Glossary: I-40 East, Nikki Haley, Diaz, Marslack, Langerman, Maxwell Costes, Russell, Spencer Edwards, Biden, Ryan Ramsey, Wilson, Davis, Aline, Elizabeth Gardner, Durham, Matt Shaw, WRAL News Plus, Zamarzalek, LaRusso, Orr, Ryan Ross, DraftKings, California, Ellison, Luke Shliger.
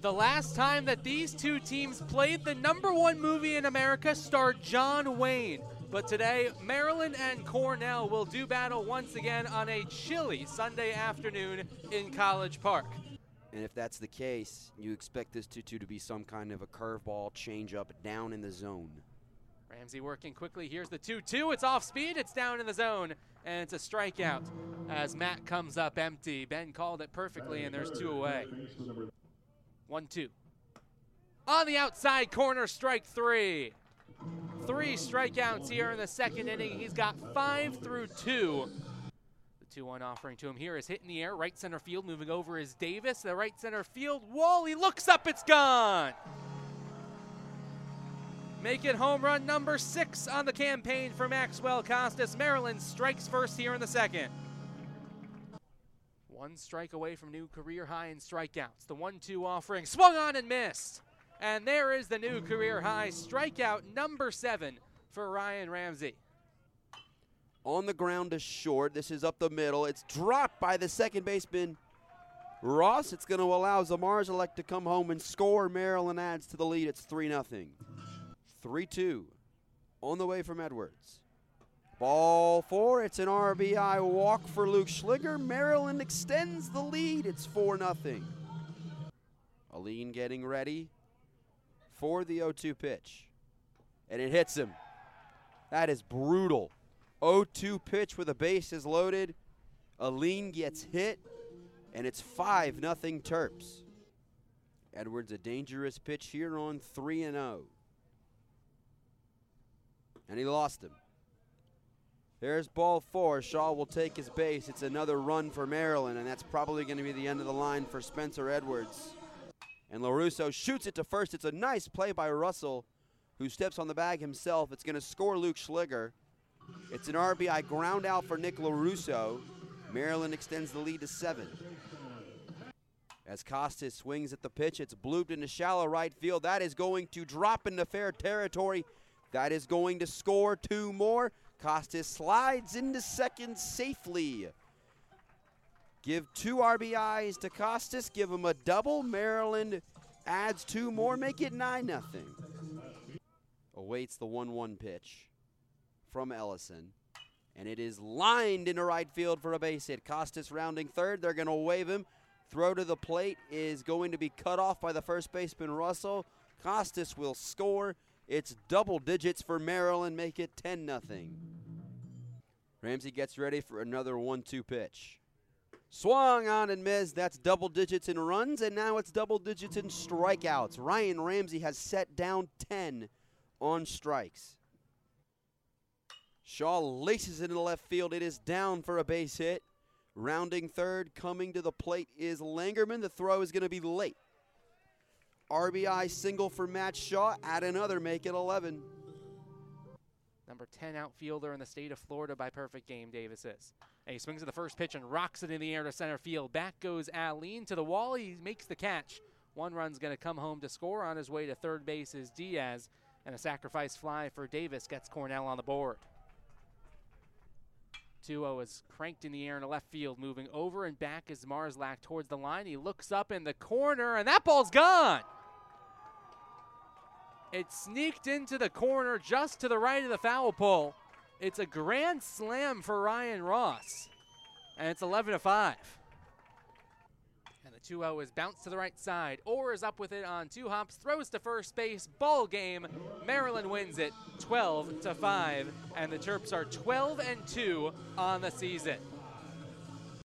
The last time that these two teams played, the #1 movie in America starred John Wayne. But today, Maryland and Cornell will do battle once again on a chilly Sunday afternoon in College Park. And if that's the case, you expect this 2-2 to be some kind of a curveball changeup down in the zone. Ramsey working quickly. Here's the 2-2. It's off speed. It's down in the zone. And it's a strikeout as Matt comes up empty. Ben called it perfectly, and there's two away. 1-2. On the outside corner, strike three. Three strikeouts here in the second inning. He's got 5 through 2. The 2-1 offering to him here is hit in the air. Right center field, moving over is Davis. The right center field wall, he looks up, it's gone. Make it home run number 6 on the campaign for Maxwell Costes. Maryland strikes first here in the second. One strike away from new career high in strikeouts. The 1-2 offering swung on and missed. And there is the new career high, strikeout number 7 for Ryan Ramsey. On the ground to short, this is up the middle. It's dropped by the second baseman, Ross. It's going to allow Zamarzalek to come home and score. Maryland adds to the lead. It's 3-0. 3-2 on the way from Edwards. Ball 4, it's an RBI walk for Luke Shliger. Maryland extends the lead. It's 4-0. Aline getting ready for the 0-2 pitch, and it hits him. That is brutal. 0-2 pitch with the bases loaded. Aline gets hit, and it's 5-0 Terps. Edwards, a dangerous pitch here on 3-0. And he lost him. There's ball 4. Shaw will take his base. It's another run for Maryland, and that's probably going to be the end of the line for Spencer Edwards. And LaRusso shoots it to first. It's a nice play by Russell, who steps on the bag himself. It's going to score Luke Shliger. It's an RBI ground out for Nick LaRusso. Maryland extends the lead to 7. As Costes swings at the pitch, it's blooped into shallow right field. That is going to drop into fair territory. That is going to score 2 more. Costes slides into second safely. Give 2 RBIs to Costes, give him a double. Maryland adds 2 more, make it 9-0. Awaits the 1-1 pitch from Ellison, and it is lined into right field for a base hit. Costes rounding third, they're gonna wave him. Throw to the plate is going to be cut off by the first baseman, Russell. Costes will score. It's double digits for Maryland, make it 10-0. Ramsey gets ready for another 1-2 pitch. Swung on and missed. That's double digits in runs, and now it's double digits in strikeouts. Ryan Ramsey has set down 10 on strikes. Shaw laces it into left field. It is down for a base hit. Rounding third, coming to the plate is Langerman. The throw is going to be late. RBI single for Matt Shaw. Add another, make it 11. Number 10 outfielder in the state of Florida by perfect game, Davis is. And he swings at the first pitch and rocks it in the air to center field. Back goes Aline to the wall. He makes the catch. One run's going to come home to score. On his way to third base is Diaz. And a sacrifice fly for Davis gets Cornell on the board. 2-0 is cranked in the air in the left field. Moving over and back is Marslack towards the line. He looks up in the corner, and that ball's gone. It sneaked into the corner just to the right of the foul pole. It's a grand slam for Ryan Ross, and it's 11-5. And the 2-0 is bounced to the right side. Orr is up with it on 2 hops, throws to first base, ball game. Maryland wins it 12-5, and the Terps are 12-2 on the season.